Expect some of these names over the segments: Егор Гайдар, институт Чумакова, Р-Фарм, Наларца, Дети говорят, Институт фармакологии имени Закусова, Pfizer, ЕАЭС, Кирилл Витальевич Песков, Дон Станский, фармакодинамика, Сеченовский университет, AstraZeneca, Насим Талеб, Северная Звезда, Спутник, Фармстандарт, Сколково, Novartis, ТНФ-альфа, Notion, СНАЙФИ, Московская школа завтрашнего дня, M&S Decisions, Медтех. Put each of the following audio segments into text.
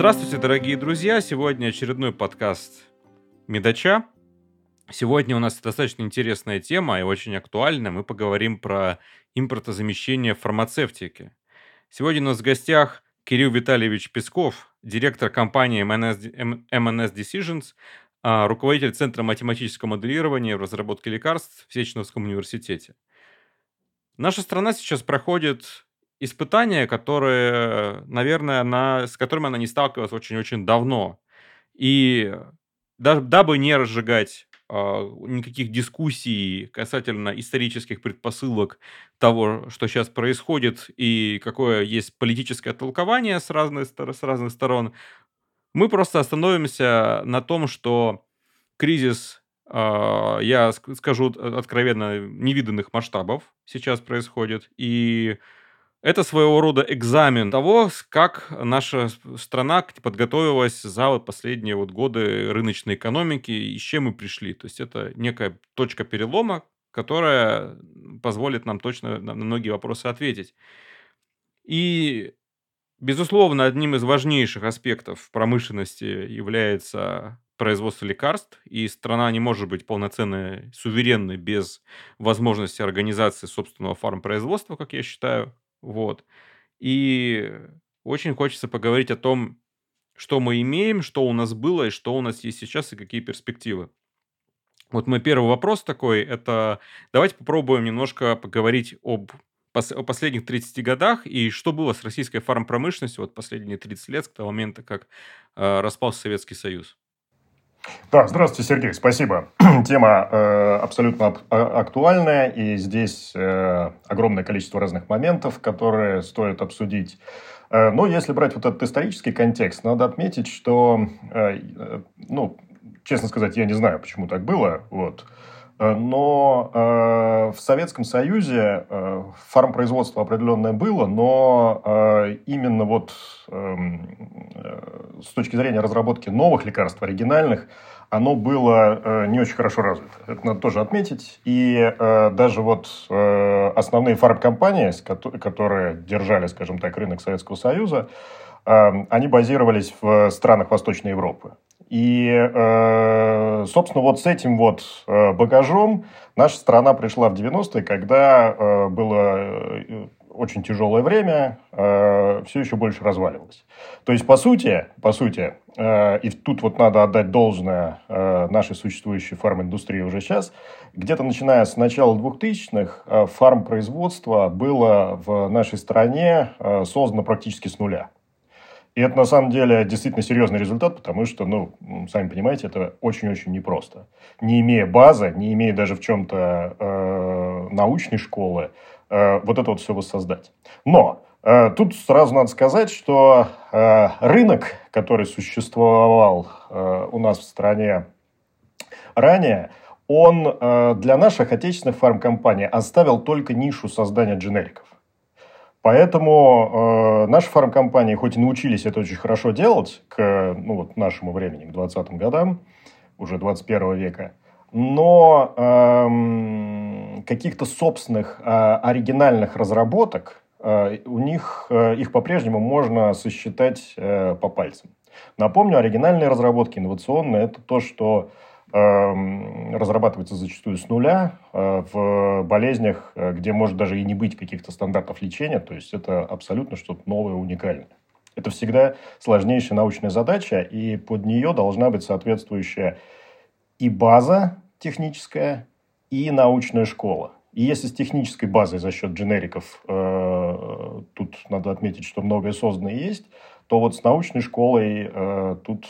Здравствуйте, дорогие друзья! Сегодня очередной подкаст «Медача». Сегодня у нас достаточно интересная тема и очень актуальна. Мы поговорим про импортозамещение в фармацевтике. Сегодня у нас в гостях Кирилл Витальевич Песков, директор компании M&S Decisions, руководитель Центра математического моделирования в разработке лекарств в Сеченовском университете. Наша страна сейчас проходит испытания, которые, наверное, с которыми она не сталкивалась очень-очень давно. И дабы не разжигать никаких дискуссий касательно исторических предпосылок того, что сейчас происходит, и какое есть политическое толкование с разных сторон, мы просто остановимся на том, что кризис, я скажу откровенно, невиданных масштабов сейчас происходит, и это своего рода экзамен того, как наша страна подготовилась за последние годы рыночной экономики и с чем мы пришли. То есть это некая точка перелома, которая позволит нам точно на многие вопросы ответить. И, безусловно, одним из важнейших аспектов промышленности является производство лекарств, и страна не может быть полноценной, суверенной без возможности организации собственного фармпроизводства, как я считаю. Вот. И очень хочется поговорить о том, что мы имеем, что у нас было и что у нас есть сейчас, и какие перспективы. Вот мой первый вопрос такой, это давайте попробуем немножко поговорить о последних 30 годах и что было с российской фармпромышленностью последние 30 лет, с того момента, как распался Советский Союз. Да, здравствуйте, Сергей, спасибо. Тема абсолютно актуальная, и здесь огромное количество разных моментов, которые стоит обсудить. Но если брать этот исторический контекст, надо отметить, что, честно сказать, я не знаю, почему так было, но в Советском Союзе фармпроизводство определенное было, но именно с точки зрения разработки новых лекарств, оригинальных, оно было не очень хорошо развито. Это надо тоже отметить. И даже основные фармкомпании, которые держали, скажем так, рынок Советского Союза, они базировались в странах Восточной Европы. И, собственно, с этим багажом наша страна пришла в 90-е, когда было очень тяжелое время, все еще больше разваливалось. То есть, по сути, и тут надо отдать должное нашей существующей фарминдустрии уже сейчас, где-то начиная с начала 2000-х фармпроизводство было в нашей стране создано практически с нуля. И это, на самом деле, действительно серьезный результат, потому что, сами понимаете, это очень-очень непросто. Не имея базы, не имея даже в чем-то научной школы, это все воссоздать. Но тут сразу надо сказать, что рынок, который существовал у нас в стране ранее, он для наших отечественных фармкомпаний оставил только нишу создания дженериков. Поэтому наши фармкомпании, хоть и научились это очень хорошо делать к нашему времени, к 20-м годам, уже 21 века, но каких-то собственных оригинальных разработок у них их по-прежнему можно сосчитать по пальцам. Напомню, оригинальные разработки, инновационные, это то, что разрабатывается зачастую с нуля в болезнях, где может даже и не быть каких-то стандартов лечения. То есть, это абсолютно что-то новое, уникальное. Это всегда сложнейшая научная задача, и под нее должна быть соответствующая и база техническая, и научная школа. И если с технической базой за счет дженериков, тут надо отметить, что многое созданное есть, то с научной школой тут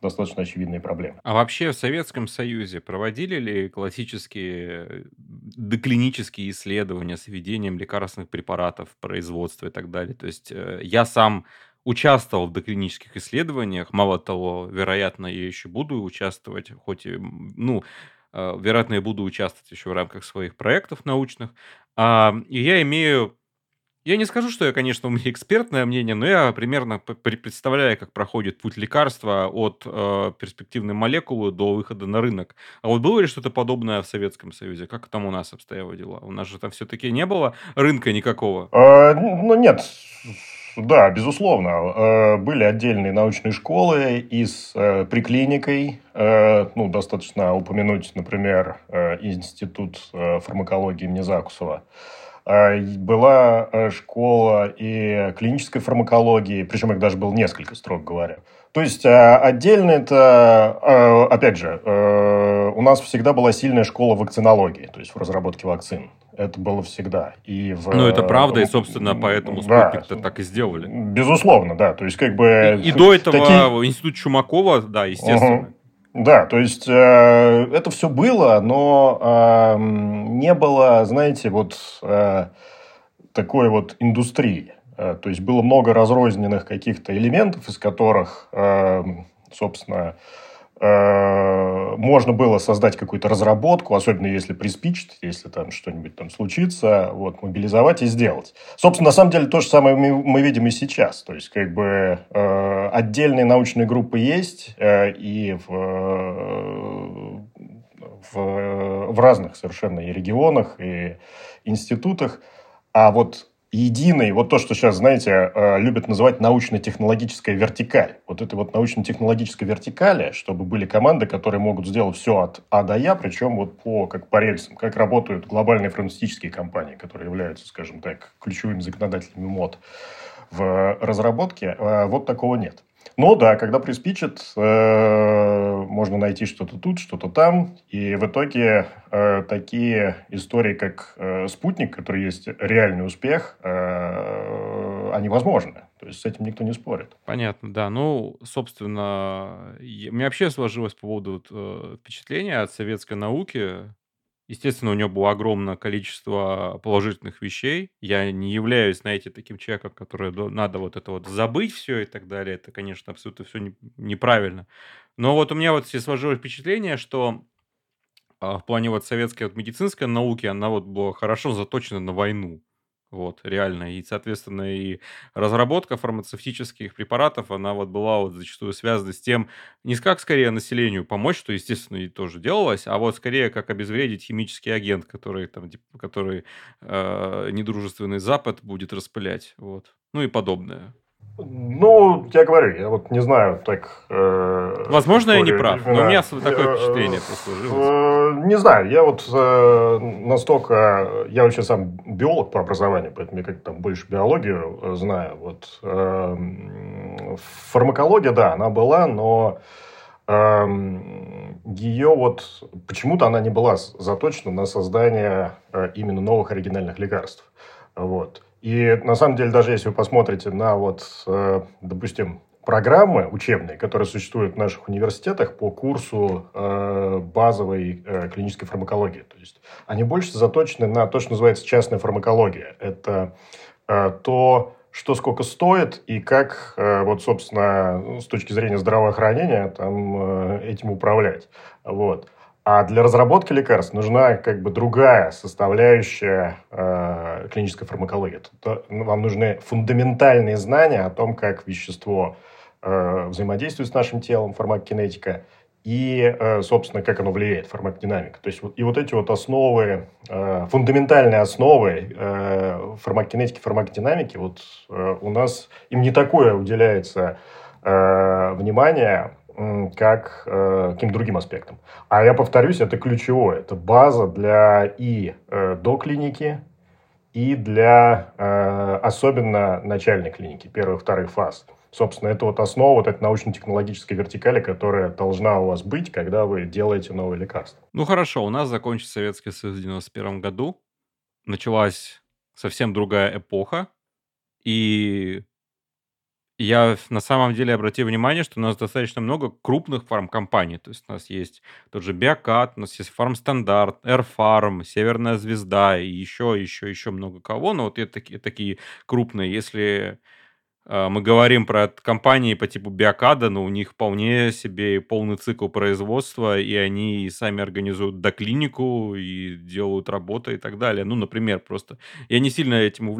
достаточно очевидные проблемы. А вообще в Советском Союзе проводили ли классические доклинические исследования с введением лекарственных препаратов, производства и так далее? То есть я сам участвовал в доклинических исследованиях, мало того, вероятно, я еще буду участвовать, вероятно, я буду участвовать еще в рамках своих проектов научных, и я не скажу, что я, конечно, у меня экспертное мнение, но я примерно представляю, как проходит путь лекарства от перспективной молекулы до выхода на рынок. А было ли что-то подобное в Советском Союзе? Как там у нас обстояли дела? У нас же там все-таки не было рынка никакого. Нет. Да, безусловно. Были отдельные научные школы и с приклиникой. Ну, достаточно упомянуть, например, Институт фармакологии имени Закусова. Была школа и клинической фармакологии, причем их даже было несколько, строго говоря. То есть отдельно это, опять же, у нас всегда была сильная школа вакцинологии, то есть в разработке вакцин. Это было всегда. И в... Ну, это правда, и, собственно, поэтому Спутник-то так и сделали. Безусловно, да. То есть, как бы... И до этого Институт Чумакова, да, естественно. Угу. Да, то есть, это все было, но не было, знаете, вот такой вот индустрии. То есть, было много разрозненных каких-то элементов, из которых, собственно... можно было создать какую-то разработку, особенно если приспичит, если там что-нибудь там случится, вот, мобилизовать и сделать. Собственно, на самом деле, то же самое мы видим и сейчас. То есть, как бы, отдельные научные группы есть, и в разных совершенно и регионах, и институтах. А вот единый, вот то, что сейчас, знаете, любят называть научно-технологическая вертикаль. Вот этой вот научно-технологической вертикали, чтобы были команды, которые могут сделать все от А до Я, причем вот по рельсам, как работают глобальные фармацевтические компании, которые являются, скажем так, ключевыми законодателями МОД в разработке, вот такого нет. Но да, когда приспичит, можно найти что-то тут, что-то там. И в итоге такие истории, как «Спутник», который есть реальный успех, они возможны. То есть, с этим никто не спорит. Понятно, да. Ну, собственно, у меня вообще сложилось по поводу впечатления от советской науки. Естественно, у нее было огромное количество положительных вещей. Я не являюсь, знаете, таким человеком, который надо вот это вот забыть все и так далее. Это, конечно, абсолютно все неправильно. Но вот у меня вот сложилось впечатление, что в плане вот советской вот медицинской науки она вот была хорошо заточена на войну. Вот, реально. И, соответственно, и разработка фармацевтических препаратов, она вот была вот зачастую связана с тем, не как скорее населению помочь, что, естественно, и тоже делалось, а вот скорее как обезвредить химический агент, который недружественный Запад будет распылять. Вот. Ну и подобное. Ну, я говорю, я вот не знаю, так... возможно, я не прав, но у меня такое впечатление просто сложилось. Не знаю, я вот настолько... Я вообще сам биолог по образованию, поэтому я как-то там больше биологию знаю. Вот фармакология, да, она была, но ее вот... Почему-то она не была заточена на создание именно новых оригинальных лекарств. Вот. И на самом деле, даже если вы посмотрите на, вот, допустим, программы учебные, которые существуют в наших университетах по курсу базовой клинической фармакологии, то есть они больше заточены на то, что называется частная фармакология. Это то, что сколько стоит и как, вот, собственно, с точки зрения здравоохранения там, этим управлять. Вот. А для разработки лекарств нужна как бы другая составляющая клинической фармакологии. Вам нужны фундаментальные знания о том, как вещество взаимодействует с нашим телом, фармакокинетика, и, собственно, как оно влияет, фармакодинамика. То есть, и вот эти вот основы, фундаментальные основы фармакокинетики, фармакодинамики, вот у нас им не такое уделяется внимание, как каким-то другим аспектам. А я повторюсь, это ключевое. Это база для и доклиники, и для особенно начальной клиники, первых, вторых фаз. Собственно, это вот основа вот этой научно-технологической вертикали, которая должна у вас быть, когда вы делаете новые лекарства. Ну, хорошо. У нас закончился Советский Союз в 1991 году. Началась совсем другая эпоха. И... я на самом деле обратил внимание, что у нас достаточно много крупных фармкомпаний. То есть у нас есть тот же Биокад, у нас есть Фармстандарт, Р-Фарм, Северная Звезда и еще много кого. Но вот это такие крупные. Если мы говорим про компании по типу Биокада, но у них вполне себе полный цикл производства, и они и сами организуют доклинику, и делают работы и так далее. Ну, например, просто я не сильно этим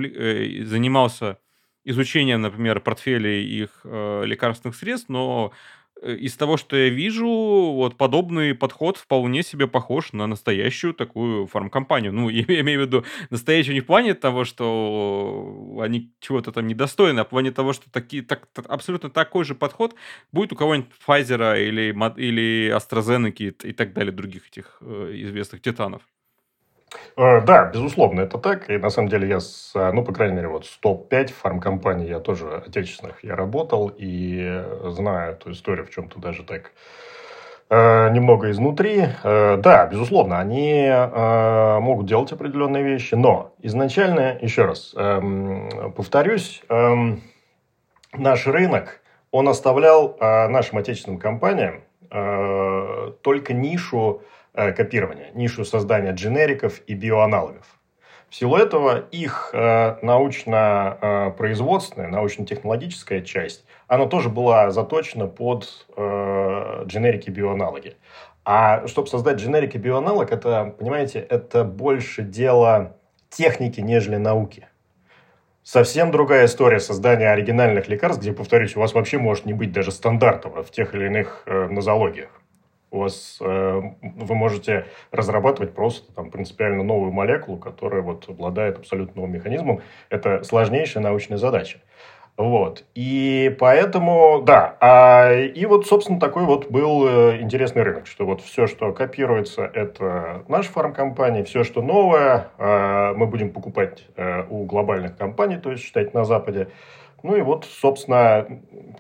занимался... изучением, например, портфелей их лекарственных средств, но из того, что я вижу, вот подобный подход вполне себе похож на настоящую такую фармкомпанию. Ну, я имею в виду настоящую не в плане того, что они чего-то там недостойны, а в плане того, что абсолютно такой же подход будет у кого-нибудь Pfizer или AstraZeneca и так далее, других этих известных титанов. Да, безусловно, это так. И на самом деле я, по крайней мере, вот с топ-5 фармкомпаний, я тоже отечественных, я работал и знаю эту историю в чем-то даже так немного изнутри. Да, безусловно, они могут делать определенные вещи, но изначально, еще раз повторюсь, наш рынок, он оставлял нашим отечественным компаниям только нишу копирования, нишу создания дженериков и биоаналогов. В силу этого их научно-производственная, научно-технологическая часть, она тоже была заточена под дженерики и биоаналоги. А чтобы создать дженерик и биоаналог, это, понимаете, это больше дело техники, нежели науки. Совсем другая история создания оригинальных лекарств, где, повторюсь, у вас вообще может не быть даже стандартов в тех или иных нозологиях. У вас, вы можете разрабатывать просто там, принципиально новую молекулу, которая вот, обладает абсолютно новым механизмом. Это сложнейшая научная задача. Вот. И поэтому, да. И вот, собственно, такой вот был интересный рынок, что вот все, что копируется, это наша фармкомпания. Все, что новое, мы будем покупать у глобальных компаний, то есть, считать, на Западе. Ну и вот, собственно,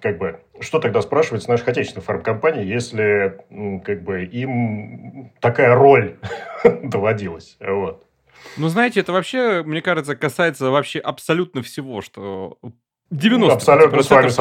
как бы, что тогда спрашивать с наших отечественных фармкомпаний, если как бы, им такая роль доводилась? Вот. Ну, знаете, это вообще, мне кажется, касается вообще абсолютно всего, что 90%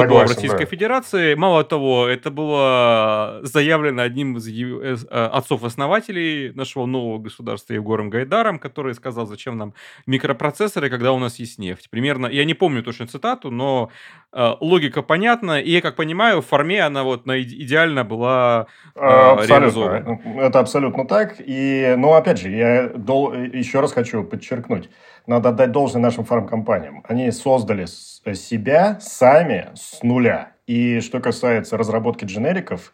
было в Российской Федерации. Мало того, это было заявлено одним из отцов-основателей нашего нового государства Егором Гайдаром, который сказал, зачем нам микропроцессоры, когда у нас есть нефть. Примерно, я не помню точно цитату, но логика понятна. И, я как понимаю, в форме она вот идеально была реализована. Это абсолютно так. И, ну, опять же, я еще раз хочу подчеркнуть. Надо отдать должное нашим фармкомпаниям. Они создали себя сами с нуля. И что касается разработки дженериков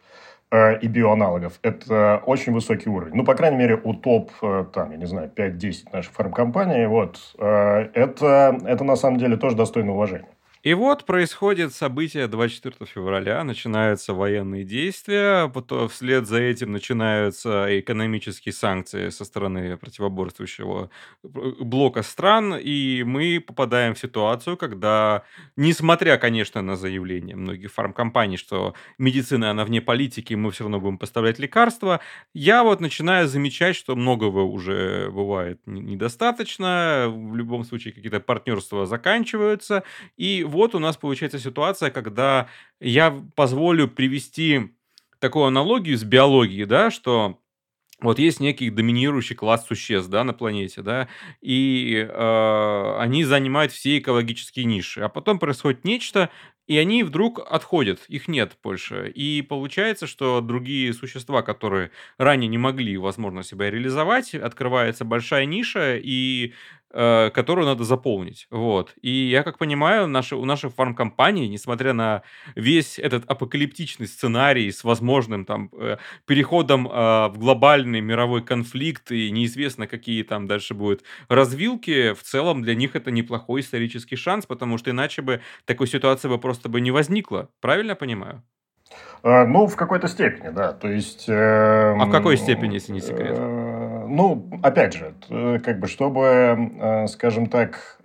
и биоаналогов, это очень высокий уровень. Ну, по крайней мере, у топ, там, я не знаю, 5-10 наших фармкомпаний, вот, это на самом деле тоже достойно уважения. И вот происходит событие 24 февраля, начинаются военные действия, потом вслед за этим начинаются экономические санкции со стороны противоборствующего блока стран, и мы попадаем в ситуацию, когда, несмотря, конечно, на заявления многих фармкомпаний, что медицина, она вне политики, мы все равно будем поставлять лекарства, я вот начинаю замечать, что многого уже бывает недостаточно, в любом случае какие-то партнерства заканчиваются, и вот у нас получается ситуация, когда я позволю привести такую аналогию с биологией, да, что вот есть некий доминирующий класс существ, да, на планете, да, и они занимают все экологические ниши, а потом происходит нечто, и они вдруг отходят, их нет больше. И получается, что другие существа, которые ранее не могли, возможно, себя реализовать, открывается большая ниша, и, которую надо заполнить. Вот. И я как понимаю, у наших фармкомпаний, несмотря на весь этот апокалиптичный сценарий с возможным там, переходом в глобальный мировой конфликт, и неизвестно, какие там дальше будут развилки, в целом для них это неплохой исторический шанс, потому что иначе бы такой ситуации бы просто не возникло. Правильно я понимаю? Ну, в какой-то степени, да. То есть, а в какой степени, если не секрет? Ну, опять же, как бы, чтобы, скажем так,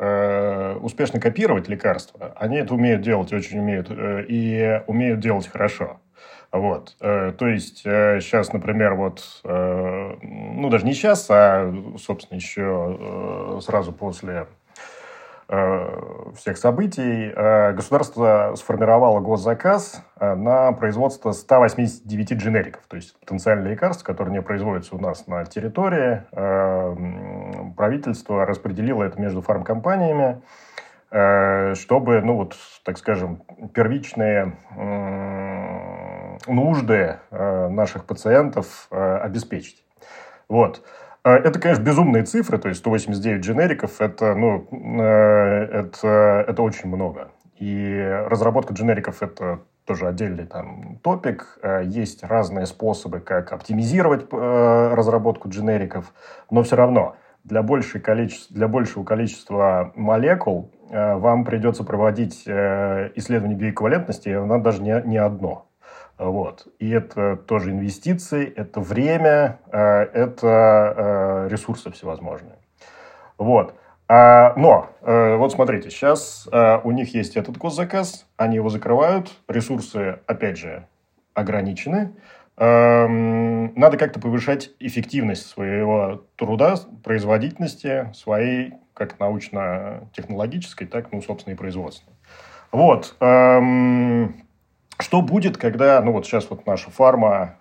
успешно копировать лекарства, они это умеют делать, очень умеют, и умеют делать хорошо. Вот. То есть, сейчас, например, вот, ну, даже не сейчас, а, собственно, еще сразу после всех событий, государство сформировало госзаказ на производство 189 дженериков, то есть потенциальные лекарства, которые не производятся у нас на территории. Правительство распределило это между фармкомпаниями, чтобы, ну вот, так скажем, первичные нужды наших пациентов обеспечить. Вот. Это, конечно, безумные цифры, то есть 189 дженериков, это очень много. И разработка дженериков – это тоже отдельный там топик. Есть разные способы, как оптимизировать разработку дженериков, но все равно для большего количества молекул вам придется проводить исследование биоэквивалентности, и оно даже не одно. Вот. И это тоже инвестиции, это время, это ресурсы всевозможные. Вот. Но, вот смотрите, сейчас у них есть этот госзаказ, они его закрывают, ресурсы, опять же, ограничены. Надо как-то повышать эффективность своего труда, производительности, своей как научно-технологической, так, собственно, и производственной. Вот. Что будет, когда, сейчас наша фарма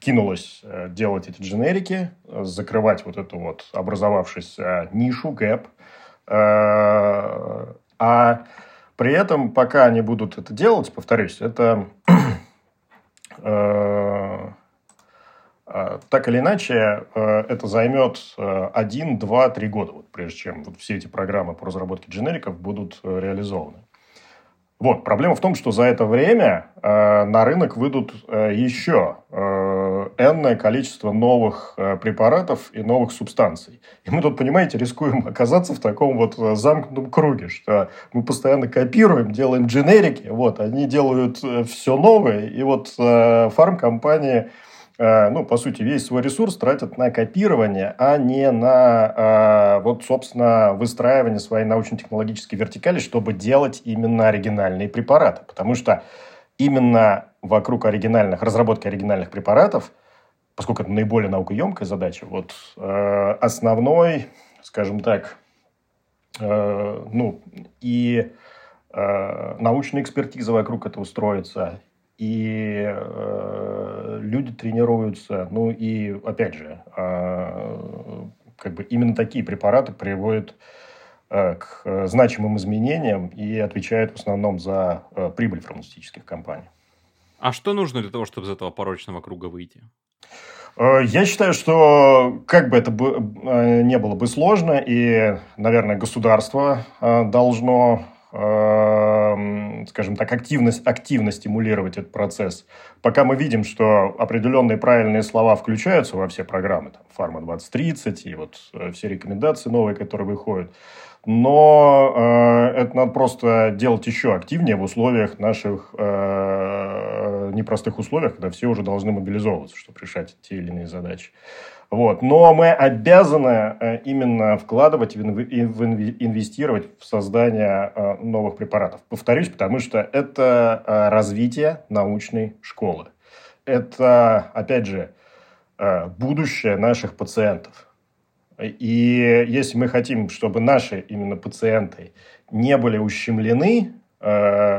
кинулась делать эти дженерики, закрывать эту образовавшуюся нишу, гэп. А при этом, пока они будут это делать, повторюсь, это так или иначе, это займет 1, 2, 3 года, прежде чем все эти программы по разработке дженериков будут реализованы. Вот, проблема в том, что за это время на рынок выйдут еще энное количество новых препаратов и новых субстанций. И мы тут, понимаете, рискуем оказаться в таком замкнутом круге, что мы постоянно копируем, делаем дженерики, они делают все новое, и фармкомпании, по сути, весь свой ресурс тратят на копирование, а не на, собственно, выстраивание своей научно-технологической вертикали, чтобы делать именно оригинальные препараты. Потому что именно вокруг разработки оригинальных препаратов, поскольку это наиболее наукоемкая задача, основной, скажем так, и научная экспертиза вокруг этого строится, и люди тренируются, и, опять же, именно такие препараты приводят к значимым изменениям и отвечают в основном за прибыль фармацевтических компаний. А что нужно для того, чтобы из этого порочного круга выйти? Я считаю, что как бы это не было бы сложно, и, наверное, государство должно, скажем так, активно стимулировать этот процесс. Пока мы видим, что определенные правильные слова включаются во все программы, там, «Фарма 2030» и все рекомендации новые, которые выходят. Но это надо просто делать еще активнее в условиях наших непростых условиях, когда все уже должны мобилизовываться, чтобы решать те или иные задачи. Вот. Но мы обязаны именно вкладывать и инвестировать в создание новых препаратов. Повторюсь, потому что это развитие научной школы. Это, опять же, будущее наших пациентов. И если мы хотим, чтобы наши именно пациенты не были ущемлены,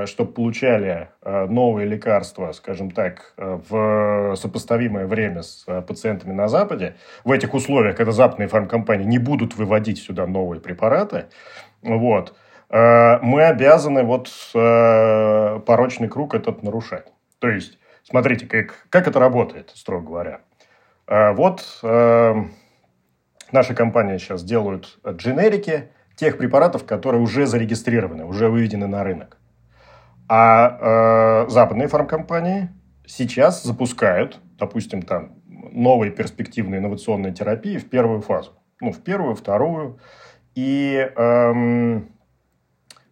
чтобы получали новые лекарства, скажем так, в сопоставимое время с пациентами на Западе, в этих условиях, когда западные фармкомпании не будут выводить сюда новые препараты, мы обязаны порочный круг этот нарушать. То есть, смотрите, как это работает, строго говоря. Наши компании сейчас делают дженерики тех препаратов, которые уже зарегистрированы, уже выведены на рынок. А западные фармкомпании сейчас запускают, допустим, там, новые перспективные инновационные терапии в первую фазу. В первую, вторую. И,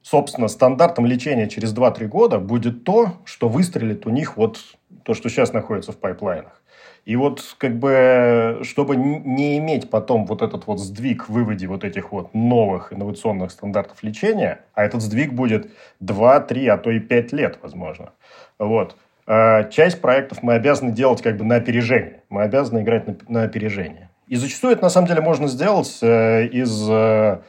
собственно, стандартом лечения через 2-3 года будет то, что выстрелит у них то, что сейчас находится в пайплайнах. И чтобы не иметь потом этот сдвиг в выводе этих новых инновационных стандартов лечения, а этот сдвиг будет 2, 3, а то и 5 лет, возможно. Часть проектов мы обязаны делать на опережение. Мы обязаны играть на опережение. И зачастую это, на самом деле, можно сделать имея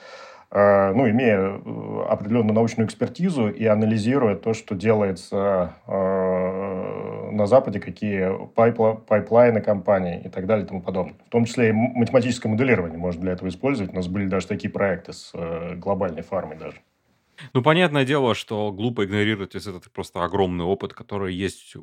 определенную научную экспертизу и анализируя то, что делается на Западе, какие пайплайны компаний и так далее и тому подобное. В том числе и математическое моделирование можно для этого использовать. У нас были даже такие проекты с глобальной фармой даже. Понятное дело, что глупо игнорировать этот просто огромный опыт, который есть.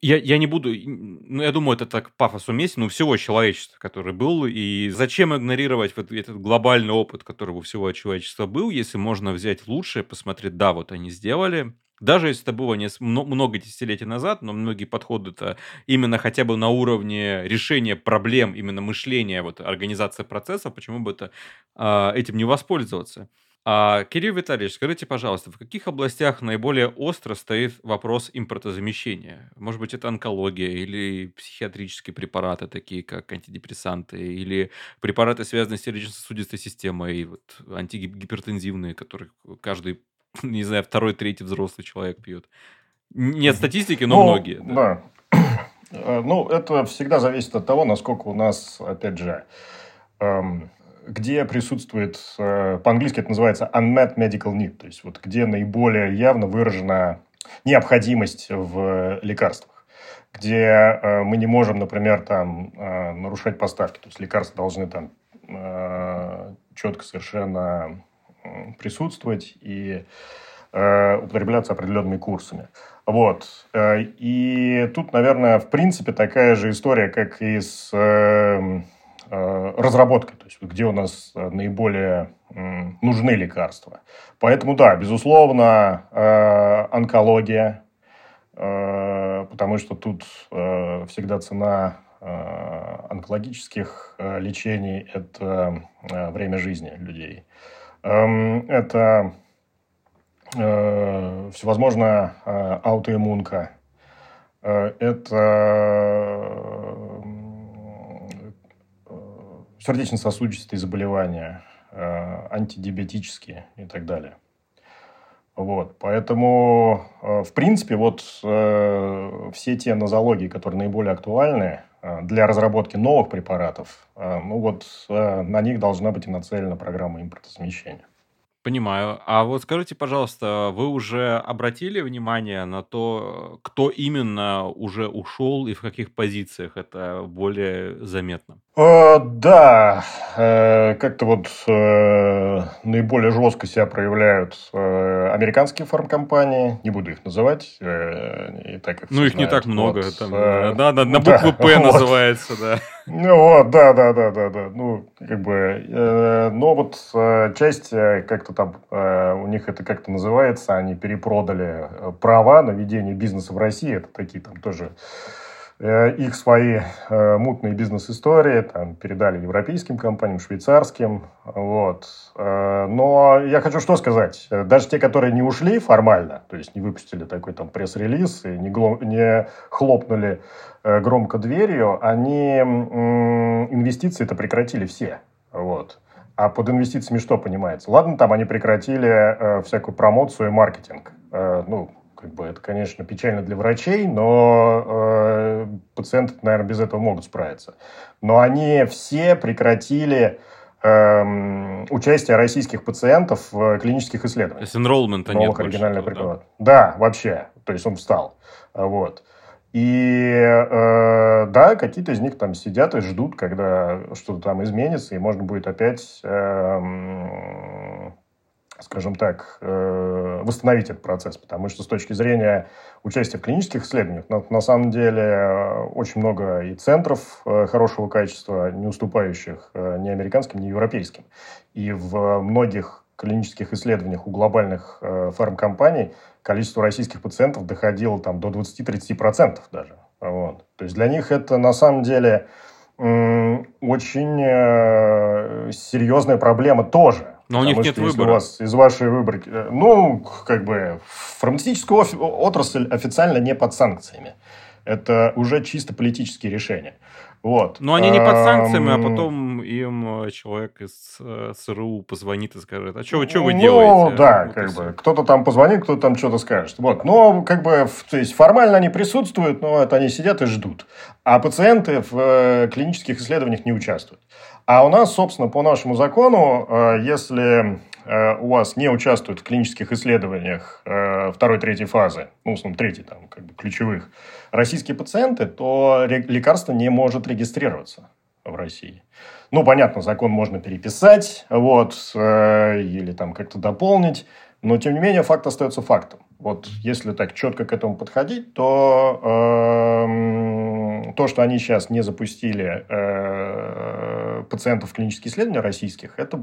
Я не буду... Я думаю, это так пафос уместен у всего человечества, который был. И зачем игнорировать этот глобальный опыт, который у всего человечества был, если можно взять лучшее, посмотреть, да, они сделали, Даже если это было много десятилетий назад, но многие подходы-то именно хотя бы на уровне решения проблем, именно мышления, вот, организации процесса, почему бы это, этим не воспользоваться? Кирилл Витальевич, скажите, пожалуйста, в каких областях наиболее остро стоит вопрос импортозамещения? Может быть, это онкология или психиатрические препараты, такие как антидепрессанты, или препараты, связанные с сердечно-сосудистой системой, и вот антигипертензивные, которые каждый, не знаю, второй, третий взрослый человек пьет? Нет статистики, но многие. Да. Ну, это всегда зависит от того, насколько у нас, опять же... где присутствует, по-английски это называется unmet medical need, то есть вот где наиболее явно выражена необходимость в лекарствах, где мы не можем, например, там, нарушать поставки, то есть лекарства должны там четко совершенно присутствовать и употребляться определенными курсами. Вот. И тут, наверное, в принципе такая же история, как и с... разработкой, то есть где у нас наиболее нужны лекарства. Поэтому, да, безусловно, онкология, потому что тут всегда цена онкологических лечений – это время жизни людей. Это всевозможная аутоиммунка, это... сердечно-сосудистые заболевания, антидиабетические и так далее. Вот. Поэтому, в принципе, вот все те нозологии, которые наиболее актуальны для разработки новых препаратов, ну вот на них должна быть и нацелена программа импортозамещения. Понимаю. А вот скажите, пожалуйста, вы уже обратили внимание на то, кто именно уже ушел и в каких позициях это более заметно? Да. Как-то вот наиболее жестко себя проявляют американские фармкомпании. Не буду их называть. Их не так много. Вот, там, на букву «П» называется, да. Но вот часть как-то там, у них это как-то называется, они перепродали права на ведение бизнеса в России. Это такие там тоже их свои мутные бизнес-истории, там передали европейским компаниям, швейцарским. Вот. Но я хочу что сказать. Даже те, которые не ушли формально, то есть не выпустили такой там пресс-релиз и не хлопнули громко дверью, они инвестиции-то прекратили все. Вот. А под инвестициями что понимается? Ладно, там они прекратили всякую промоцию и маркетинг. Это, конечно, печально для врачей, но пациенты, наверное, без этого могут справиться. Но они все прекратили участие российских пациентов в клинических исследованиях. То есть, энроллмента нет больше. Оригинальных препаратов. Да, вообще. То есть, он встал. Вот. И да, какие-то из них там сидят и ждут, когда что-то там изменится, и можно будет опять... скажем так, восстановить этот процесс. Потому что с точки зрения участия в клинических исследованиях, на самом деле, очень много и центров хорошего качества, не уступающих ни американским, ни европейским. И в многих клинических исследованиях у глобальных фармкомпаний количество российских пациентов доходило там, до 20-30% даже. Вот. То есть для них это, на самом деле, очень серьезная проблема тоже. Но у них нет выбора. У вас из вашей выборки... фармацевтическая отрасль официально не под санкциями. Это уже чисто политические решения. Вот. Но они не под санкциями, а потом им человек из ЦРУ позвонит и скажет, а что вы делаете? Кто-то там позвонит, кто-то там что-то скажет. Вот. Но, то есть, формально они присутствуют, но это они сидят и ждут. А пациенты в клинических исследованиях не участвуют. А у нас, собственно, по нашему закону, если у вас не участвуют в клинических исследованиях второй-третьей фазы, третьей, ключевых, российские пациенты, то лекарство не может регистрироваться в России. Понятно, закон можно переписать, или как-то дополнить, но, тем не менее, факт остается фактом. Вот если так четко к этому подходить, то что они сейчас не запустили пациентов клинические исследования российских, это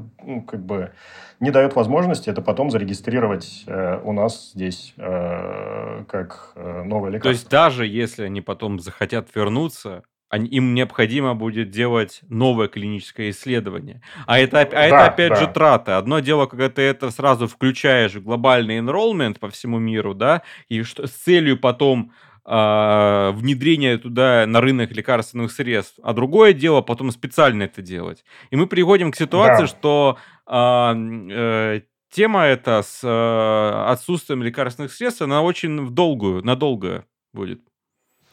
как бы не дает возможности это потом зарегистрировать у нас здесь как новое лекарство. То есть даже если они потом захотят вернуться, им необходимо будет делать новое клиническое исследование. Это опять же траты. Одно дело, когда ты это сразу включаешь в глобальный enrollment по всему миру, да, и что, с целью потом внедрения туда на рынок лекарственных средств. А другое дело потом специально это делать. И мы приходим к ситуации, что тема эта с отсутствием лекарственных средств, она очень надолго будет.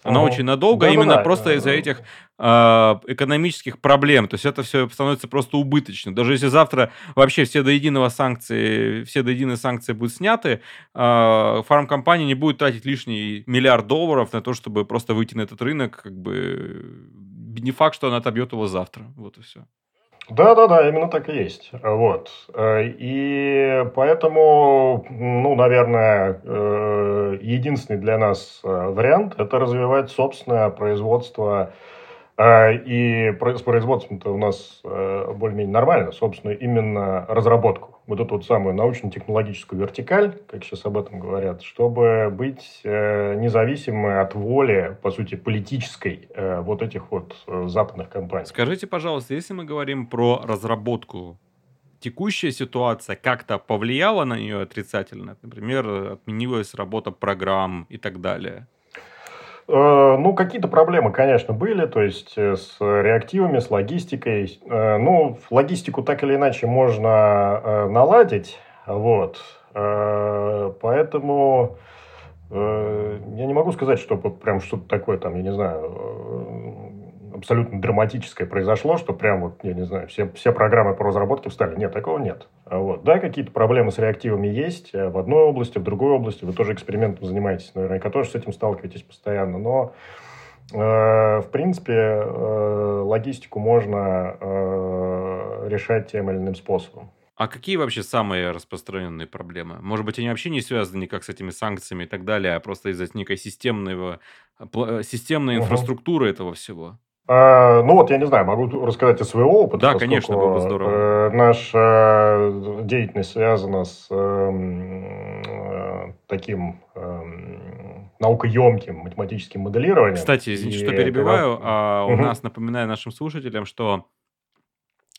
Она очень надолго, просто из-за этих экономических проблем. То есть это все становится просто убыточно. Даже если завтра вообще все до единой санкции будут сняты, фармкомпания не будет тратить лишний $1 миллиард на то, чтобы просто выйти на этот рынок. Как бы не факт, что она отобьет его завтра. Вот и все. Да, именно так и есть. Вот. И поэтому, наверное, единственный для нас вариант – это развивать собственное производство. И с производством-то у нас более-менее нормально, собственную именно разработку. Вот эту вот самую научно-технологическую вертикаль, как сейчас об этом говорят, чтобы быть независимой от воли, по сути, политической вот этих вот западных компаний. Скажите, пожалуйста, если мы говорим про разработку, текущая ситуация как-то повлияла на нее отрицательно? Например, отменилась работа программ и так далее? Какие-то проблемы, конечно, были, то есть с реактивами, с логистикой. Логистику так или иначе можно наладить, вот. Поэтому я не могу сказать, что прям что-то такое, там, я не знаю, абсолютно драматическое произошло, что прям вот, я не знаю, все программы по разработке встали. Нет, такого нет. Вот. Да, какие-то проблемы с реактивами есть в одной области, в другой области. Вы тоже экспериментом занимаетесь, наверняка тоже с этим сталкиваетесь постоянно. Но, в принципе, логистику можно решать тем или иным способом. А какие вообще самые распространенные проблемы? Может быть, они вообще не связаны никак с этими санкциями и так далее, а просто из-за некой системной инфраструктуры этого всего? Я не знаю, могу рассказать о своем опыте. Да, конечно, было бы здорово. Наша деятельность связана с таким наукоемким математическим моделированием. Кстати, извините, что перебиваю. Напоминаю нашим слушателям, что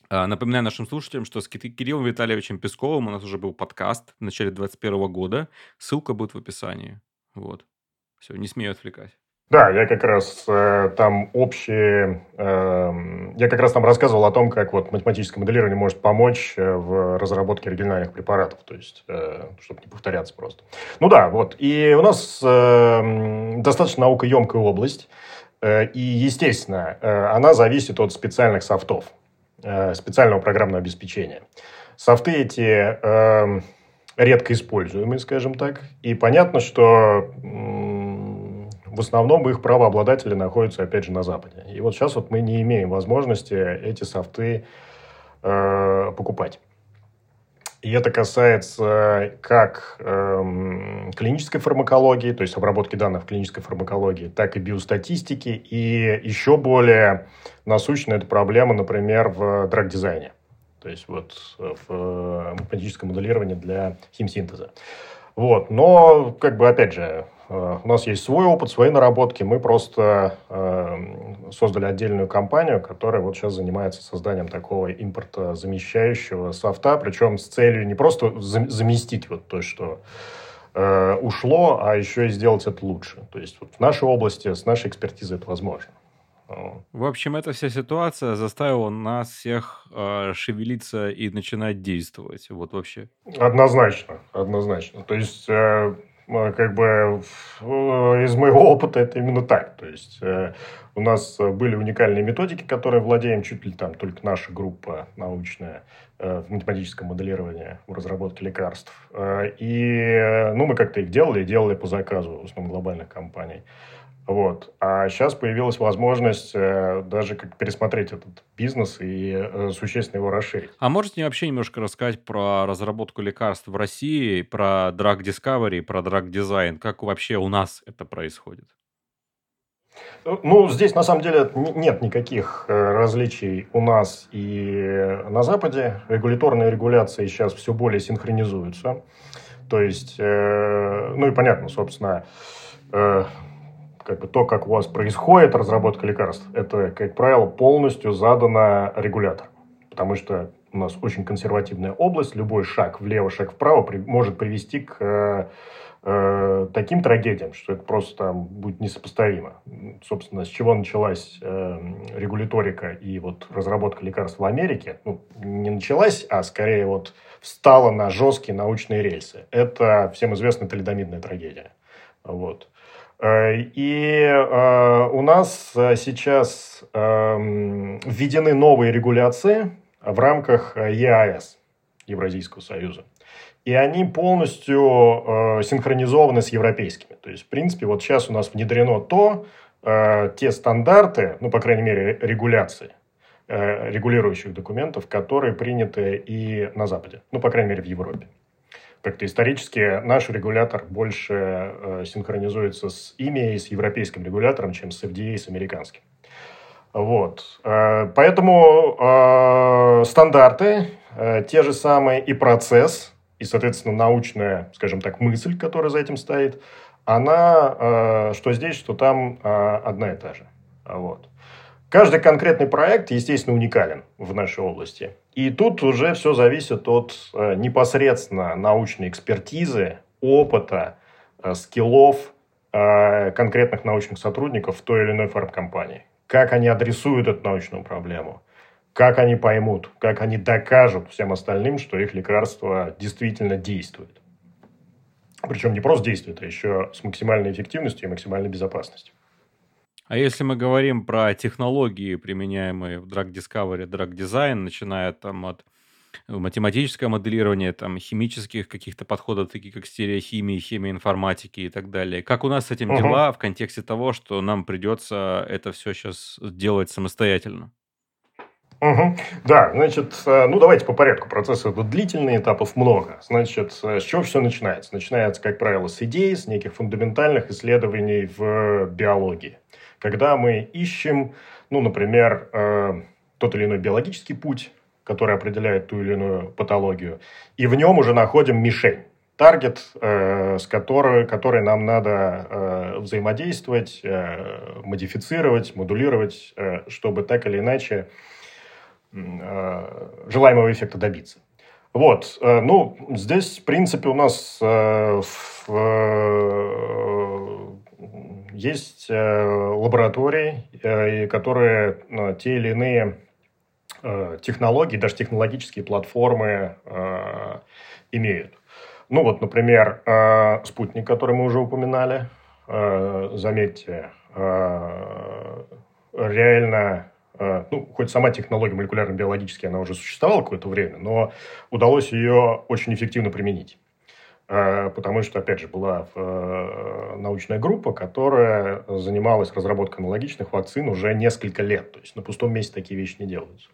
с Кириллом Витальевичем Песковым у нас уже был подкаст в начале 2021 года. Ссылка будет в описании. Вот. Все, не смею отвлекать. Да, я как раз там рассказывал о том, как вот математическое моделирование может помочь в разработке оригинальных препаратов, то есть, чтобы не повторяться просто. И у нас достаточно наукоемкая область, и, естественно, она зависит от специальных софтов, специального программного обеспечения. Софты эти редко используемые, скажем так, и понятно, что... В основном их правообладатели находятся, опять же, на Западе. И вот сейчас мы не имеем возможности эти софты покупать. И это касается как клинической фармакологии, то есть обработки данных в клинической фармакологии, так и биостатистики. И еще более насущная эта проблема, например, в драг-дизайне. То есть вот в математическом моделировании для химсинтеза. Вот. Но, опять же... У нас есть свой опыт, свои наработки. Мы просто создали отдельную компанию, которая вот сейчас занимается созданием такого импортозамещающего софта. Причем с целью не просто заместить вот то, что ушло, а еще и сделать это лучше. То есть вот в нашей области, с нашей экспертизой это возможно. В общем, эта вся ситуация заставила нас всех шевелиться и начинать действовать. Вот вообще. Однозначно. То есть... из моего опыта это именно так. То есть, у нас были уникальные методики, которые владеем чуть ли там только наша группа научная в математическом моделировании, в разработке лекарств. Мы как-то их делали по заказу в основном глобальных компаний. Вот. А сейчас появилась возможность даже пересмотреть этот бизнес и существенно его расширить. А можете вообще немножко рассказать про разработку лекарств в России, про драг-дискавери, про драг-дизайн? Как вообще у нас это происходит? Ну, здесь, на самом деле, нет никаких различий у нас и на Западе. Регуляторные регуляции сейчас все более синхронизуются. То есть, ну и понятно, собственно, как бы то, как у вас происходит разработка лекарств, это, как правило, полностью задано регулятором. Потому что у нас очень консервативная область. Любой шаг влево, шаг вправо может привести к таким трагедиям, что это просто там будет несопоставимо. Собственно, с чего началась регуляторика и вот разработка лекарств в Америке, ну, не началась, а скорее вот встала на жесткие научные рельсы. Это всем известная талидомидная трагедия. Вот. И у нас сейчас введены новые регуляции в рамках ЕАЭС, Евразийского союза. И они полностью синхронизованы с европейскими. То есть, в принципе, вот сейчас у нас внедрено те стандарты, ну, по крайней мере, регуляции, регулирующих документов, которые приняты и на Западе, ну, по крайней мере, в Европе. Как-то исторически наш регулятор больше синхронизуется с EMEA и с европейским регулятором, чем с FDA и с американским. Вот. Поэтому стандарты, те же самые и процесс, и, соответственно, научная, скажем так, мысль, которая за этим стоит, она что здесь, что там одна и та же. Вот. Каждый конкретный проект, естественно, уникален в нашей области. И тут уже все зависит от непосредственно научной экспертизы, опыта, скиллов конкретных научных сотрудников в той или иной фармкомпании. Как они адресуют эту научную проблему, как они поймут, как они докажут всем остальным, что их лекарство действительно действует. Причем не просто действует, а еще с максимальной эффективностью и максимальной безопасностью. А если мы говорим про технологии, применяемые в Drug Discovery, Drug Design, начиная там от математического моделирования, там, химических каких-то подходов, такие как стереохимии, химия информатики и так далее. Как у нас с этим дела в контексте того, что нам придется это все сейчас делать самостоятельно? Да, значит, ну давайте по порядку. Процессы тут длительные, этапов много. Значит, с чего все начинается? Начинается, как правило, с идей, с неких фундаментальных исследований в биологии. Когда мы ищем, ну, например, тот или иной биологический путь, который определяет ту или иную патологию, и в нем уже находим мишень, таргет, с которой нам надо взаимодействовать, модифицировать, модулировать, чтобы так или иначе желаемого эффекта добиться. Вот, ну, здесь, в принципе, у нас есть лаборатории, которые те или иные технологии, даже технологические платформы имеют. Ну вот, например, Спутник, который мы уже упоминали, заметьте, реально, ну, хоть сама технология молекулярно-биологическая, она уже существовала какое-то время, но удалось ее очень эффективно применить. Потому что, опять же, была научная группа, которая занималась разработкой аналогичных вакцин уже несколько лет. То есть, на пустом месте такие вещи не делаются.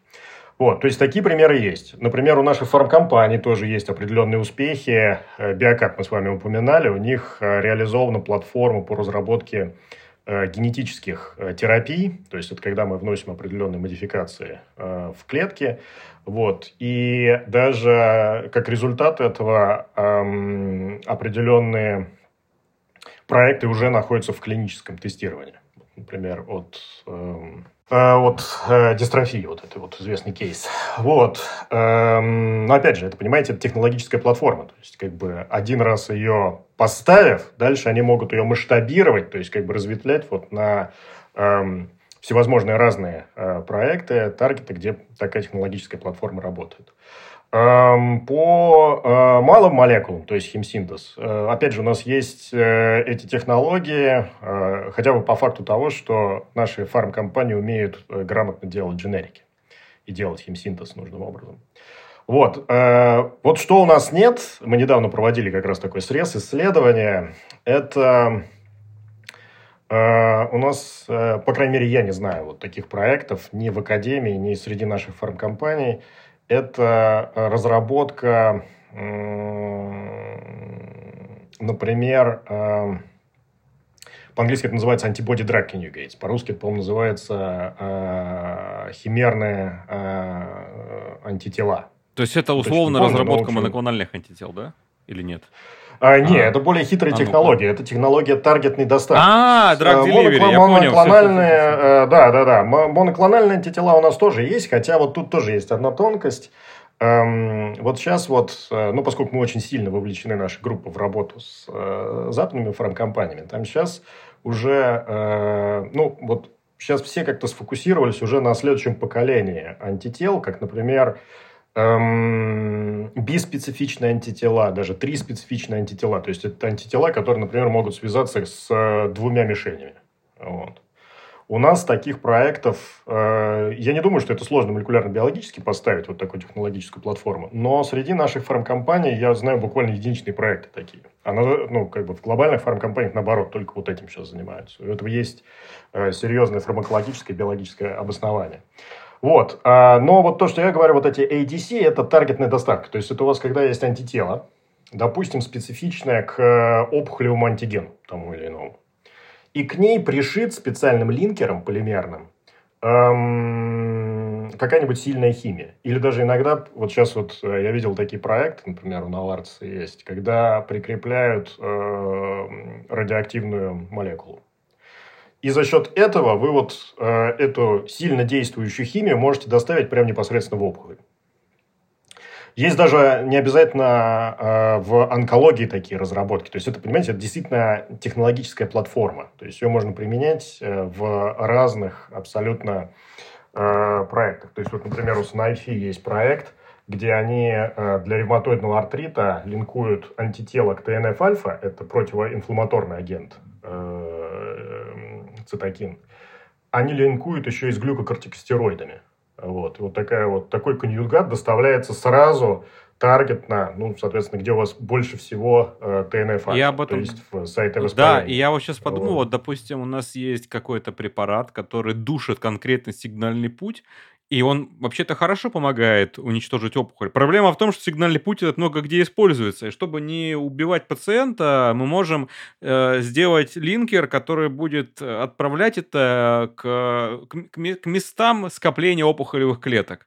Вот, то есть, такие примеры есть. Например, у наших фармкомпаний тоже есть определенные успехи. Биокад мы с вами упоминали. У них реализована платформа по разработке генетических терапий, то есть это когда мы вносим определенные модификации в клетки, вот, и даже как результат этого определенные проекты уже находятся в клиническом тестировании, например, от дистрофии, вот это вот известный кейс. Вот. Но опять же, это, понимаете, это технологическая платформа. То есть, как бы один раз ее поставив, дальше они могут ее масштабировать, то есть, как бы разветвлять вот на всевозможные разные проекты, таргеты, где такая технологическая платформа работает. По малым молекулам, то есть химсинтез, опять же, у нас есть эти технологии, хотя бы по факту того, что наши фармкомпании умеют грамотно делать дженерики и делать химсинтез нужным образом. Вот. Вот что у нас нет, мы недавно проводили как раз такой срез исследования, это у нас, по крайней мере, я не знаю вот таких проектов ни в академии, ни среди наших фармкомпаний. Это разработка, например, По-английски это называется antibody drug conjugates. По-русски это, по-моему, называется химерные антитела. То есть это условно разработка моноклональных антител, да? Или нет? Нет, это более хитрая технология. Это технология таргетной доставки. Drug delivery, я понял. Да. Моноклональные антитела у нас тоже есть, хотя вот тут тоже есть одна тонкость. Вот сейчас вот, ну, поскольку мы очень сильно вовлечены, наша группа, в работу с западными фармкомпаниями, там сейчас уже, ну, вот сейчас все как-то сфокусировались уже на следующем поколении антител, как, например, биспецифичные антитела, даже триспецифичные антитела. То есть, это антитела, которые, например, могут связаться с двумя мишенями. Вот. У нас таких проектов... я не думаю, что это сложно молекулярно-биологически поставить, вот такую технологическую платформу. Но среди наших фармкомпаний я знаю буквально единичные проекты такие. Ну, как бы в глобальных фармкомпаниях, наоборот, только вот этим сейчас занимаются. У этого есть серьезное фармакологическое и биологическое обоснование. Вот. Но вот то, что я говорю, вот эти ADC, это таргетная доставка. То есть, это у вас, когда есть антитело, допустим, специфичное к опухолевому антигену, тому или иному. И к ней пришит специальным линкером полимерным какая-нибудь сильная химия. Или даже иногда, вот сейчас вот я видел такие проекты, например, у Наларца есть, когда прикрепляют радиоактивную молекулу. И за счет этого вы вот эту сильно действующую химию можете доставить прямо непосредственно в опухоль. Есть даже не обязательно в онкологии такие разработки. То есть, это, понимаете, это действительно технологическая платформа. То есть, ее можно применять в разных абсолютно проектах. То есть, вот, например, у СНАЙФИ есть проект, где они для ревматоидного артрита линкуют антитело к ТНФ-альфа. Это противоинфламматорный агент. Цитокин, они линкуют еще и с глюкокортикостероидами. Вот. Вот, такой конъюгат доставляется сразу таргетно, ну, соответственно, где у вас больше всего ТНФ, то есть в сайт воспаления. Да, и я вот сейчас подумал, вот, допустим, у нас есть какой-то препарат, который душит конкретный сигнальный путь, и он вообще-то хорошо помогает уничтожить опухоль. Проблема в том, что сигнальный путь этот много где используется. И чтобы не убивать пациента, мы можем сделать линкер, который будет отправлять это к местам скопления опухолевых клеток.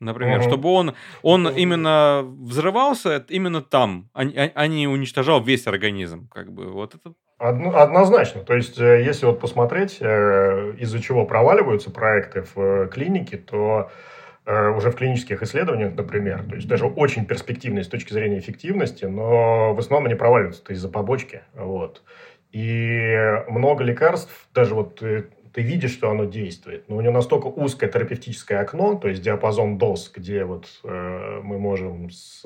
Например, чтобы он именно взрывался именно там, а не уничтожал весь организм. Как бы вот это... Однозначно. То есть, если вот посмотреть, из-за чего проваливаются проекты в клинике, то уже в клинических исследованиях, например, то есть, даже очень перспективные с точки зрения эффективности, но в основном они проваливаются из-за побочки. Вот. И много лекарств, даже вот... Ты видишь, что оно действует, но у него настолько узкое терапевтическое окно, то есть диапазон доз, где вот мы можем с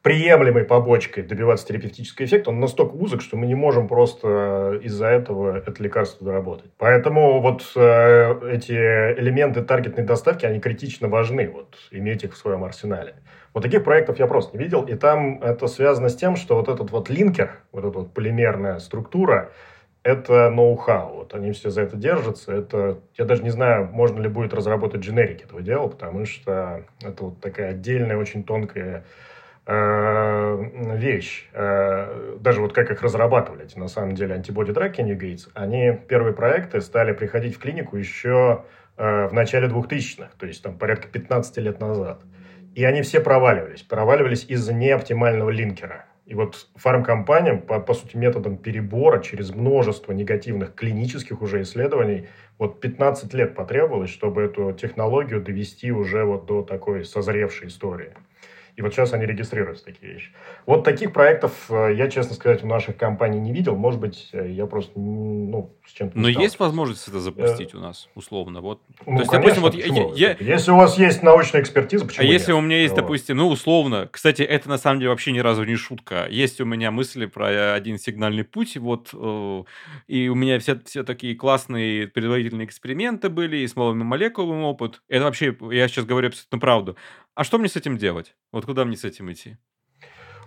приемлемой побочкой добиваться терапевтического эффекта, он настолько узок, что мы не можем просто из-за этого это лекарство доработать. Поэтому вот эти элементы таргетной доставки, они критично важны, вот, иметь их в своем арсенале. Вот таких проектов я просто не видел, и там это связано с тем, что вот этот вот линкер, вот эта вот полимерная структура, это ноу-хау, вот они все за это держатся. Это, я даже не знаю, можно ли будет разработать дженерики этого дела, потому что это вот такая отдельная, очень тонкая вещь. Даже вот как их разрабатывали, эти, на самом деле, антибоди-драг конъюгейтс, они, первые проекты, стали приходить в клинику еще в начале 2000-х, то есть там порядка 15 лет назад. И они все проваливались из-за неоптимального линкера. И вот фармкомпаниям, по сути, методом перебора через множество негативных клинических уже исследований, вот 15 лет потребовалось, чтобы эту технологию довести уже вот до такой созревшей истории. И вот сейчас они регистрируются, такие вещи. Вот таких проектов, я, честно сказать, у наших компаний не видел. Может быть, я просто с чем-то не сталкивался. Но есть возможность это запустить у нас, условно? Вот. Ну, то есть, конечно, допустим, вот если у вас есть научная экспертиза, почему нет? А если у меня есть, допустим, условно... Кстати, это, на самом деле, вообще ни разу не шутка. Есть у меня мысли про один сигнальный путь, вот, и у меня все такие классные предварительные эксперименты были, и с малыми молекулами опыт. Это вообще, я сейчас говорю абсолютно правду. А что мне с этим делать? Вот куда мне с этим идти?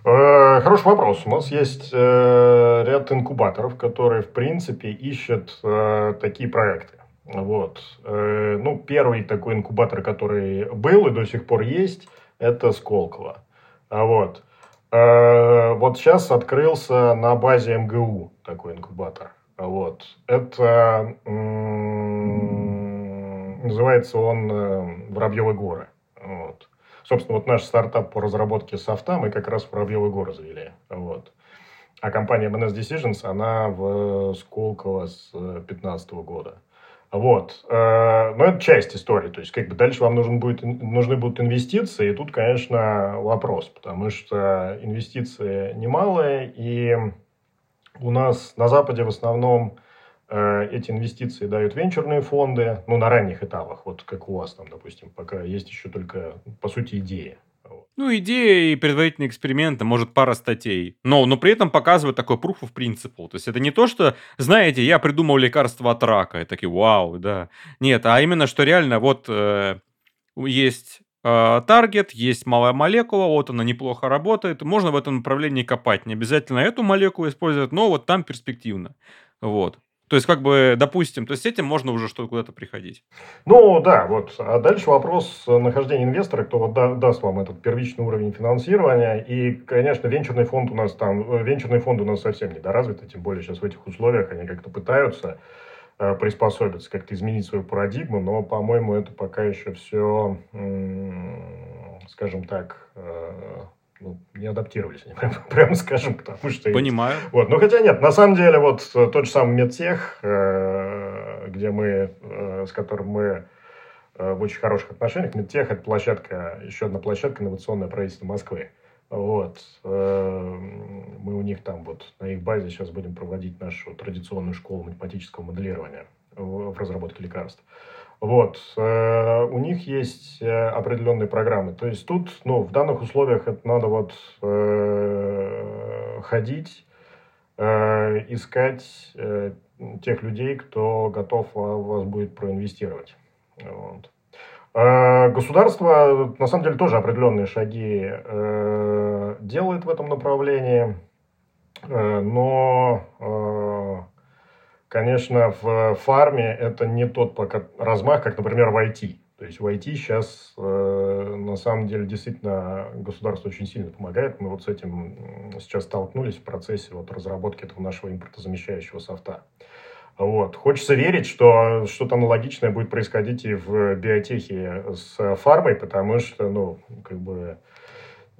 Хороший вопрос. У нас есть ряд инкубаторов, которые, в принципе, ищут такие проекты. Вот. Первый такой инкубатор, который был и до сих пор есть, это Сколково. Вот. Вот сейчас открылся на базе МГУ такой инкубатор. Вот. Это называется он «Воробьёвы горы». Вот. Собственно, вот наш стартап по разработке софта мы как раз в Воробьёвы горы завели. Вот. А компания M&S Decisions, она в Сколково с 2015 года. Вот. Но это часть истории. То есть, как бы дальше вам нужны будут инвестиции. И тут, конечно, вопрос. Потому что инвестиции немалые. И у нас на Западе в основном эти инвестиции дают венчурные фонды. Ну, на ранних этапах. Вот как у вас там, допустим, пока есть еще только, по сути, идея. Ну, идея и предварительные эксперименты, может, пара статей. Но при этом показывает такой proof of principle. То есть это не то, что, знаете, я придумал лекарство от рака. И такие, вау, да. Нет, а именно, что реально вот есть таргет, есть малая молекула, вот она неплохо работает. Можно в этом направлении копать. Не обязательно эту молекулу использовать, но вот там перспективно. Вот. То есть, как бы, допустим, то есть с этим можно уже что-то куда-то приходить. Ну, да, вот. А дальше вопрос нахождения инвестора, кто вот даст вам этот первичный уровень финансирования. И, конечно, венчурные фонды у нас совсем недоразвиты, тем более сейчас в этих условиях они как-то пытаются приспособиться, как-то изменить свою парадигму, но, по-моему, это пока еще все, скажем так... не адаптировались они, прямо скажем, потому что... Понимаю. Вот. Но хотя нет, на самом деле, вот тот же самый Медтех, с которым мы в очень хороших отношениях. Медтех – это площадка, еще одна площадка инновационное правительство Москвы. Вот. Мы у них там вот на их базе сейчас будем проводить нашу традиционную школу математического моделирования в разработке лекарств. Вот, у них есть определенные программы. То есть тут, в данных условиях это надо вот ходить, искать тех людей, кто готов вас будет проинвестировать. Вот. Государство, на самом деле, тоже определенные шаги делает в этом направлении, но... Конечно, в фарме это не тот пока размах, как, например, в IT. То есть в IT сейчас, на самом деле, действительно государство очень сильно помогает. Мы вот с этим сейчас столкнулись в процессе вот разработки этого нашего импортозамещающего софта. Вот. Хочется верить, что что-то аналогичное будет происходить и в биотехе с фармой, потому что,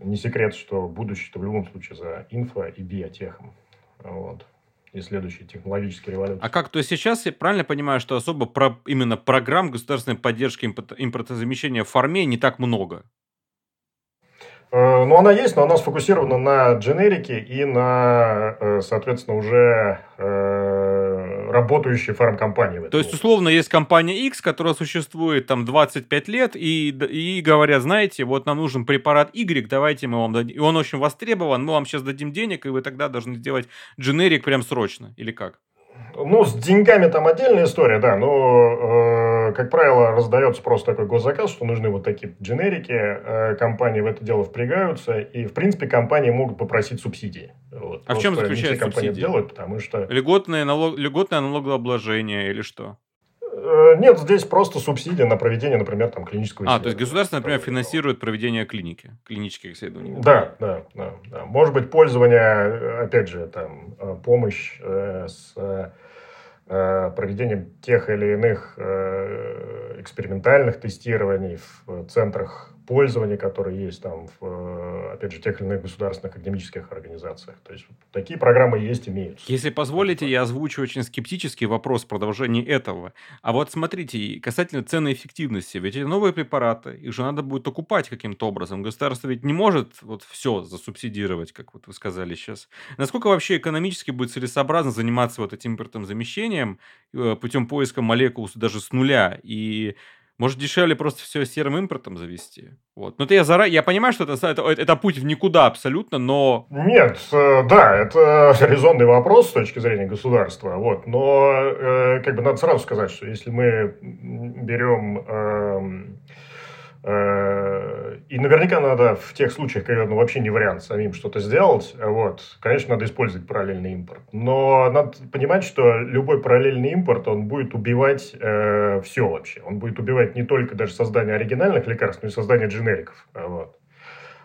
не секрет, что будущее-то в любом случае за инфо и биотехом. Вот. И следующие технологические революции. А как? То есть сейчас я правильно понимаю, что особо именно программ государственной поддержки импортозамещения в фарме не так много? Она есть, но она сфокусирована на дженерике и на, соответственно, уже работающей фармкомпании. То есть, условно, есть компания X, которая существует там 25 лет, и говорят, знаете, вот нам нужен препарат Y, давайте мы вам дадим. И он очень востребован, мы вам сейчас дадим денег, и вы тогда должны сделать дженерик прям срочно, или как? С деньгами там отдельная история, да, но, как правило, раздается просто такой госзаказ, что нужны вот такие дженерики, компании в это дело впрягаются, и, в принципе, компании могут попросить субсидии. Вот. А в чем заключается субсидия? Делают, потому что... Льготное налогообложение или что? Нет, здесь просто субсидия на проведение, например, там, клинического исследования. То есть государство, например, финансирует проведение клиники, клинических исследований. Да. Может быть, пользование, опять же, там, помощь с проведением тех или иных экспериментальных тестирований в центрах пользования, которые есть там, в, опять же, тех или иных государственных академических организациях. То есть, такие программы есть, имеются. Если позволите, я озвучу очень скептический вопрос в продолжении этого. А вот смотрите, касательно ценной эффективности. Ведь эти новые препараты, их же надо будет окупать каким-то образом. Государство ведь не может вот все засубсидировать, как вот вы сказали сейчас. Насколько вообще экономически будет целесообразно заниматься вот этим импортозамещением путем поиска молекул даже с нуля? И... Может, дешевле просто все серым импортом завести? Вот. Я понимаю, что это путь в никуда абсолютно, но... Нет, да, это резонный вопрос с точки зрения государства. Вот. Но надо сразу сказать, что если мы берем... И наверняка надо в тех случаях, когда вообще не вариант самим что-то сделать, вот, конечно, надо использовать параллельный импорт. Но надо понимать, что любой параллельный импорт, он будет убивать все вообще. Он будет убивать не только даже создание оригинальных лекарств, но и создание дженериков. Вот.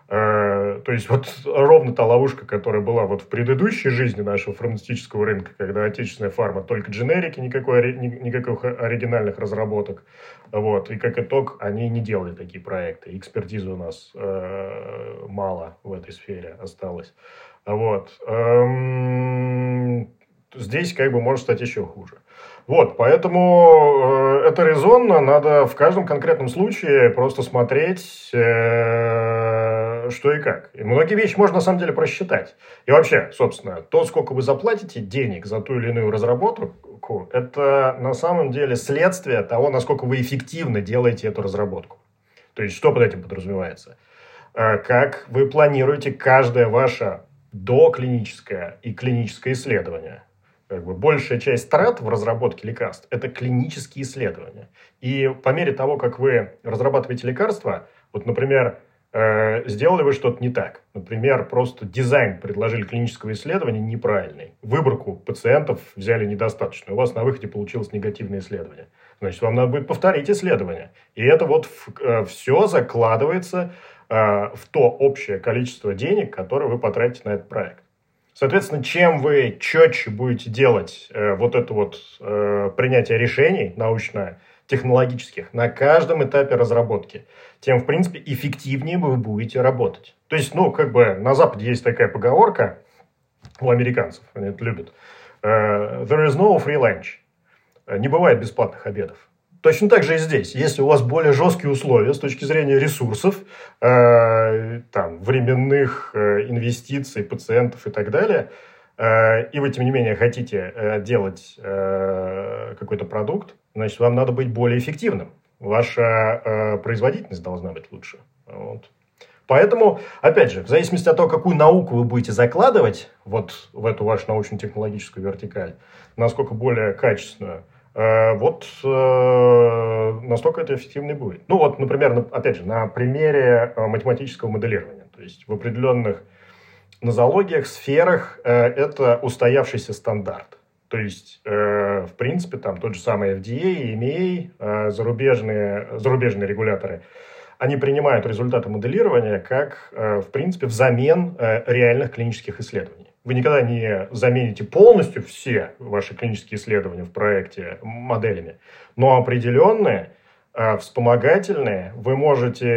То есть, вот ровно та ловушка, которая была вот в предыдущей жизни нашего фармацевтического рынка, когда отечественная фарма, только дженерики, никаких оригинальных разработок. Вот. И как итог, они не делали такие проекты. Экспертизы у нас мало в этой сфере осталось. Вот. Здесь как бы может стать еще хуже. Вот, поэтому это резонно, надо в каждом конкретном случае просто смотреть, что и как. И многие вещи можно на самом деле просчитать. И вообще, собственно, то, сколько вы заплатите денег за ту или иную разработку, это на самом деле следствие того, насколько вы эффективно делаете эту разработку. То есть, что под этим подразумевается? Как вы планируете каждое ваше доклиническое и клиническое исследование. Как бы большая часть трат в разработке лекарств – это клинические исследования. И по мере того, как вы разрабатываете лекарства, вот, например, сделали вы что-то не так. Например, просто дизайн предложили клинического исследования неправильный. Выборку пациентов взяли недостаточно. У вас на выходе получилось негативное исследование. Значит, вам надо будет повторить исследование. И это вот все закладывается в то общее количество денег, которое вы потратите на этот проект. Соответственно, чем вы четче будете делать вот это вот принятие решений научно-технологических на каждом этапе разработки, тем, в принципе, эффективнее вы будете работать. То есть, ну, как бы на Западе есть такая поговорка у американцев, они это любят. There is no free lunch. Не бывает бесплатных обедов. Точно так же и здесь. Если у вас более жесткие условия с точки зрения ресурсов, там, временных инвестиций, пациентов и так далее, и вы, тем не менее, хотите делать какой-то продукт, значит, вам надо быть более эффективным. Ваша производительность должна быть лучше. Вот. Поэтому, опять же, в зависимости от того, какую науку вы будете закладывать вот в эту вашу научно-технологическую вертикаль, насколько более качественную, вот настолько это эффективно будет. Ну вот, например, опять же, на примере математического моделирования. То есть в определенных нозологиях, сферах это устоявшийся стандарт. То есть, в принципе, там тот же самый FDA, EMEA, зарубежные регуляторы, они принимают результаты моделирования как, в принципе, взамен реальных клинических исследований. Вы никогда не замените полностью все ваши клинические исследования в проекте моделями, но определенные, вспомогательные вы можете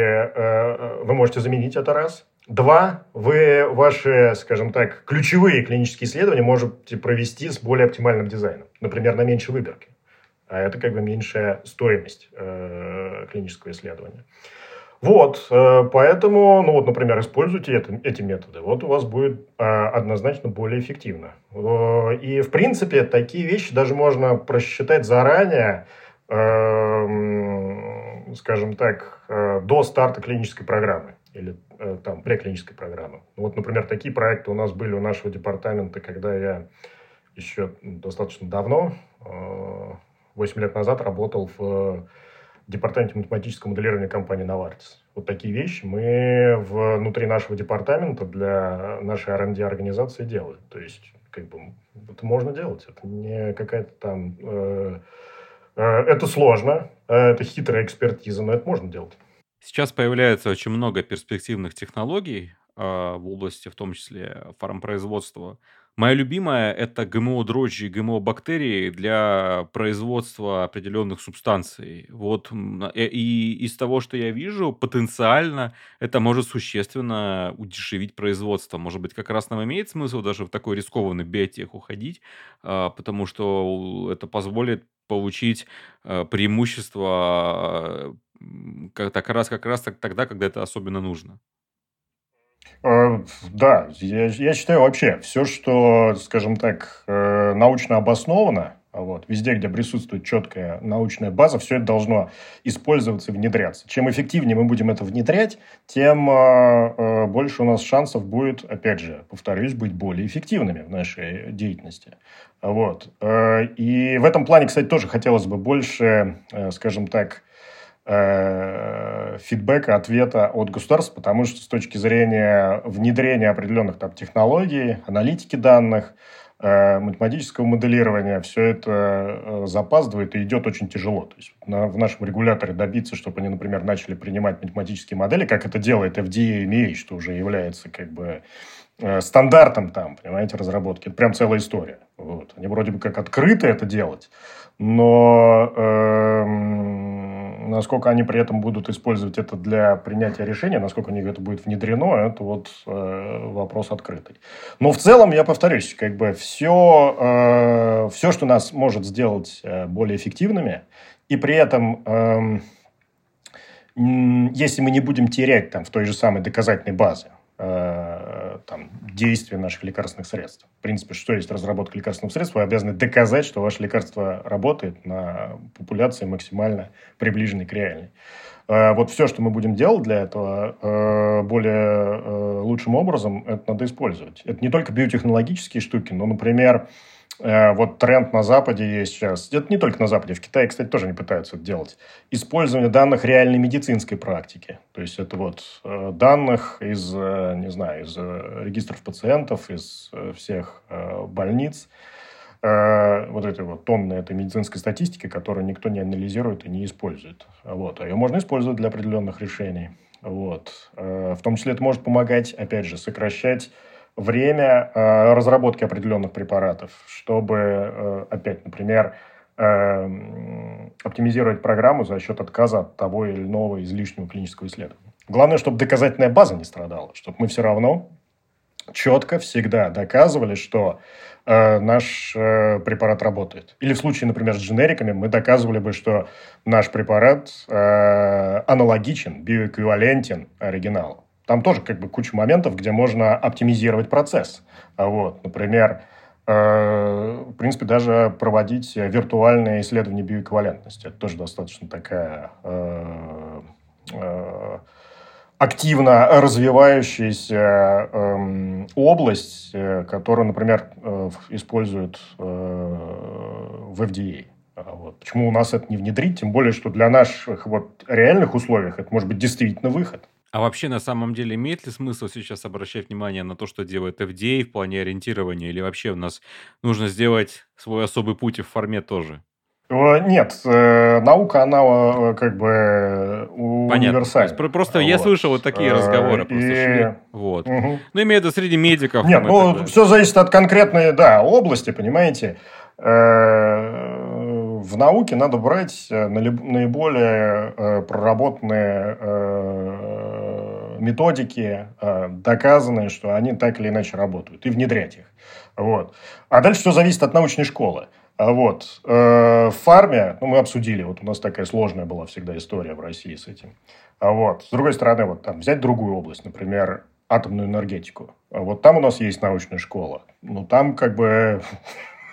заменить это раз. Два, вы ваши, скажем так, ключевые клинические исследования можете провести с более оптимальным дизайном, например, на меньшей выборке, а это как бы меньшая стоимость клинического исследования. Вот, поэтому, ну вот, например, используйте эти методы, вот у вас будет однозначно более эффективно. И, в принципе, такие вещи даже можно просчитать заранее, скажем так, до старта клинической программы или там преклинической программы. Вот, например, такие проекты у нас были у нашего департамента, когда я еще достаточно давно, 8 лет назад, работал в департаменте математического моделирования компании Novartis. Вот такие вещи мы внутри нашего департамента для нашей R&D-организации делаем. То есть, как бы, это можно делать. Это не какая-то там... это сложно, это хитрая экспертиза, но это можно делать. Сейчас появляется очень много перспективных технологий в области, в том числе, фармпроизводства. Моя любимая – это ГМО-дрожжи и ГМО-бактерии для производства определенных субстанций. Вот. И из того, что я вижу, потенциально это может существенно удешевить производство. Может быть, как раз нам имеет смысл даже в такой рискованный биотех уходить, потому что это позволит получить преимущество как раз тогда, когда это особенно нужно. Да, я считаю вообще, все, что, скажем так, научно обосновано, вот, везде, где присутствует четкая научная база, все это должно использоваться и внедряться. Чем эффективнее мы будем это внедрять, тем больше у нас шансов будет, опять же, повторюсь, быть более эффективными в нашей деятельности. Вот. И в этом плане, кстати, тоже хотелось бы больше, скажем так, фидбэка, ответа от государства, потому что с точки зрения внедрения определенных там технологий, аналитики данных, математического моделирования, все это запаздывает и идет очень тяжело. То есть в нашем регуляторе добиться, чтобы они, например, начали принимать математические модели, как это делает FDA и EMEA, что уже является как бы стандартом там, понимаете, разработки. Это прям целая история. Вот. Они вроде бы как открыто это делать, но насколько они при этом будут использовать это для принятия решения, насколько у них это будет внедрено, это вот вопрос открытый. Но в целом, я повторюсь, как бы все, что нас может сделать более эффективными, и при этом... если мы не будем терять там, в той же самой доказательной базе там, действия наших лекарственных средств. В принципе, что есть разработка лекарственных средств, вы обязаны доказать, что ваше лекарство работает на популяции максимально приближенной к реальной. Вот все, что мы будем делать для этого более лучшим образом, это надо использовать. Это не только биотехнологические штуки, но, например, вот тренд на Западе есть сейчас. Это не только на Западе. В Китае, кстати, тоже не пытаются это делать. Использование данных реальной медицинской практики. То есть, это вот данных из, не знаю, из регистров пациентов, из всех больниц. Вот этой вот тонны этой медицинской статистики, которую никто не анализирует и не использует. Вот. А ее можно использовать для определенных решений. Вот. В том числе это может помогать, опять же, сокращать время разработки определенных препаратов, чтобы, опять, например, оптимизировать программу за счет отказа от того или иного излишнего клинического исследования. Главное, чтобы доказательная база не страдала, чтобы мы все равно четко всегда доказывали, что наш препарат работает. Или в случае, например, с дженериками, мы доказывали бы, что наш препарат аналогичен, биоэквивалентен оригиналу. Там тоже как бы куча моментов, где можно оптимизировать процесс. Вот, например, в принципе, даже проводить виртуальные исследования биоэквивалентности. Это тоже достаточно такая активно развивающаяся область, которую, например, используют в FDA. Вот. Почему у нас это не внедрить? Тем более, что для наших вот реальных условий это может быть действительно выход. А вообще, на самом деле, имеет ли смысл сейчас обращать внимание на то, что делает FDA в плане ориентирования? Или вообще у нас нужно сделать свой особый путь и в фарме тоже? Нет, наука, она как бы универсальна. Понятно. Просто вот. Я слышал вот такие разговоры. Вот. Угу. Ну, имею в виду среди медиков. Нет, ну, все зависит от конкретной области, понимаете. В науке надо брать наиболее проработанные методики, доказанные, что они так или иначе работают, и внедрять их. Вот. А дальше все зависит от научной школы. Вот. В фарме, ну, мы обсудили, вот у нас такая сложная была всегда история в России с этим. Вот. С другой стороны, вот там взять другую область, например, атомную энергетику. Вот там у нас есть научная школа, но там как бы...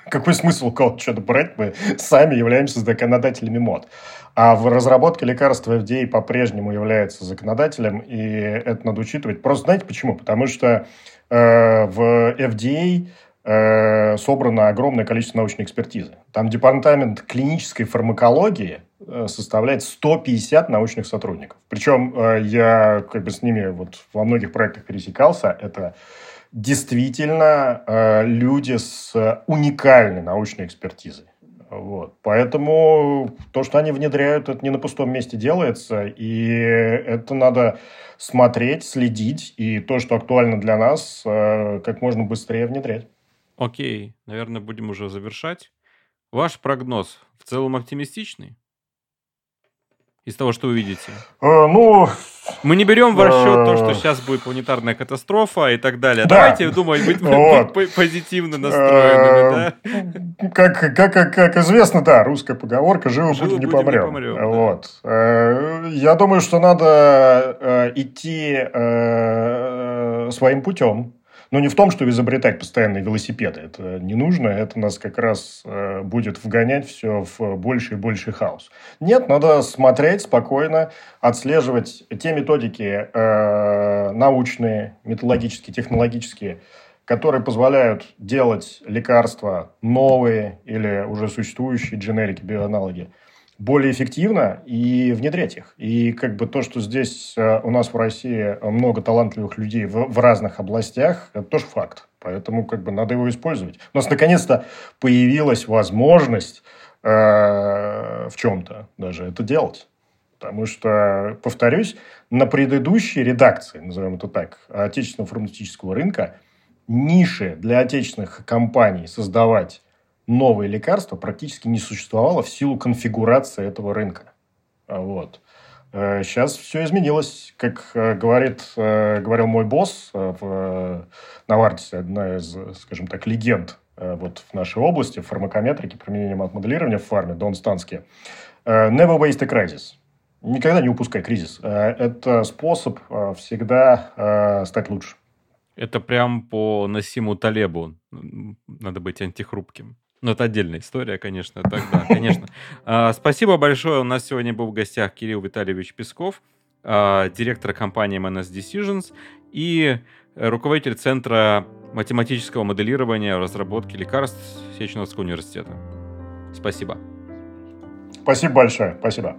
Какой смысл у кого-то что-то брать? Мы сами являемся законодателями МОД. А в разработке лекарств FDA по-прежнему является законодателем, и это надо учитывать. Просто знаете почему? Потому что в FDA собрано огромное количество научной экспертизы. Там департамент клинической фармакологии составляет 150 научных сотрудников. Причем я как бы с ними вот во многих проектах пересекался. Это... Действительно, люди с уникальной научной экспертизой. Вот. Поэтому то, что они внедряют, это не на пустом месте делается. И это надо смотреть, следить. И то, что актуально для нас, как можно быстрее внедрять. Окей. Наверное, будем уже завершать. Ваш прогноз в целом оптимистичный? Из того, что вы видите? Мы не берем в расчет то, что сейчас будет планетарная катастрофа и так далее. Да. Давайте думать, быть позитивно настроенными. Да? Как известно, да, русская поговорка «Живы будем, не помрем». Вот. Да. Я думаю, что надо идти своим путем. Но не в том, что изобретать постоянные велосипеды. Это не нужно. Это нас как раз будет вгонять все в больше и больше хаос. Нет, надо смотреть спокойно, отслеживать те методики научные, методологические, технологические, которые позволяют делать лекарства новые или уже существующие, дженерики, биоаналоги, более эффективно и внедрять их. И как бы то, что здесь у нас в России много талантливых людей в разных областях, это тоже факт. Поэтому как бы надо его использовать. У нас наконец-то появилась возможность в чем-то даже это делать. Потому что, повторюсь, на предыдущей редакции, назовем это так, отечественного фармацевтического рынка ниши для отечественных компаний создавать новые лекарства практически не существовало в силу конфигурации этого рынка. Вот. Сейчас все изменилось. Как говорил мой босс в Novartis, одна из, скажем так, легенд вот в нашей области, в фармакометрике, применении мат-моделирования в фарме, Дон Станский. Never waste a crisis. Никогда не упускай кризис. Это способ всегда стать лучше. Это прям по Насиму Талебу. Надо быть антихрупким. Но это отдельная история, конечно. Тогда, конечно. Спасибо большое. У нас сегодня был в гостях Кирилл Витальевич Песков, директор компании M&S Decisions и руководитель Центра математического моделирования разработки лекарств Сеченовского университета. Спасибо. Спасибо большое. Спасибо.